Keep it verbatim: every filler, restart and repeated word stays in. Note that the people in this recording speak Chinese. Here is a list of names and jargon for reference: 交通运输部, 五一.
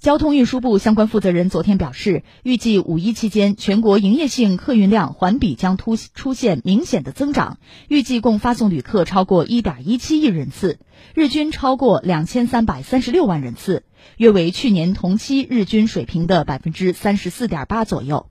交通运输部相关负责人昨天表示，预计五一期间全国营业性客运量环比将突出现明显的增长，预计共发送旅客超过 一点一七亿人次，日均超过两千三百三十六万人次，约为去年同期日均水平的 百分之三十四点八 左右。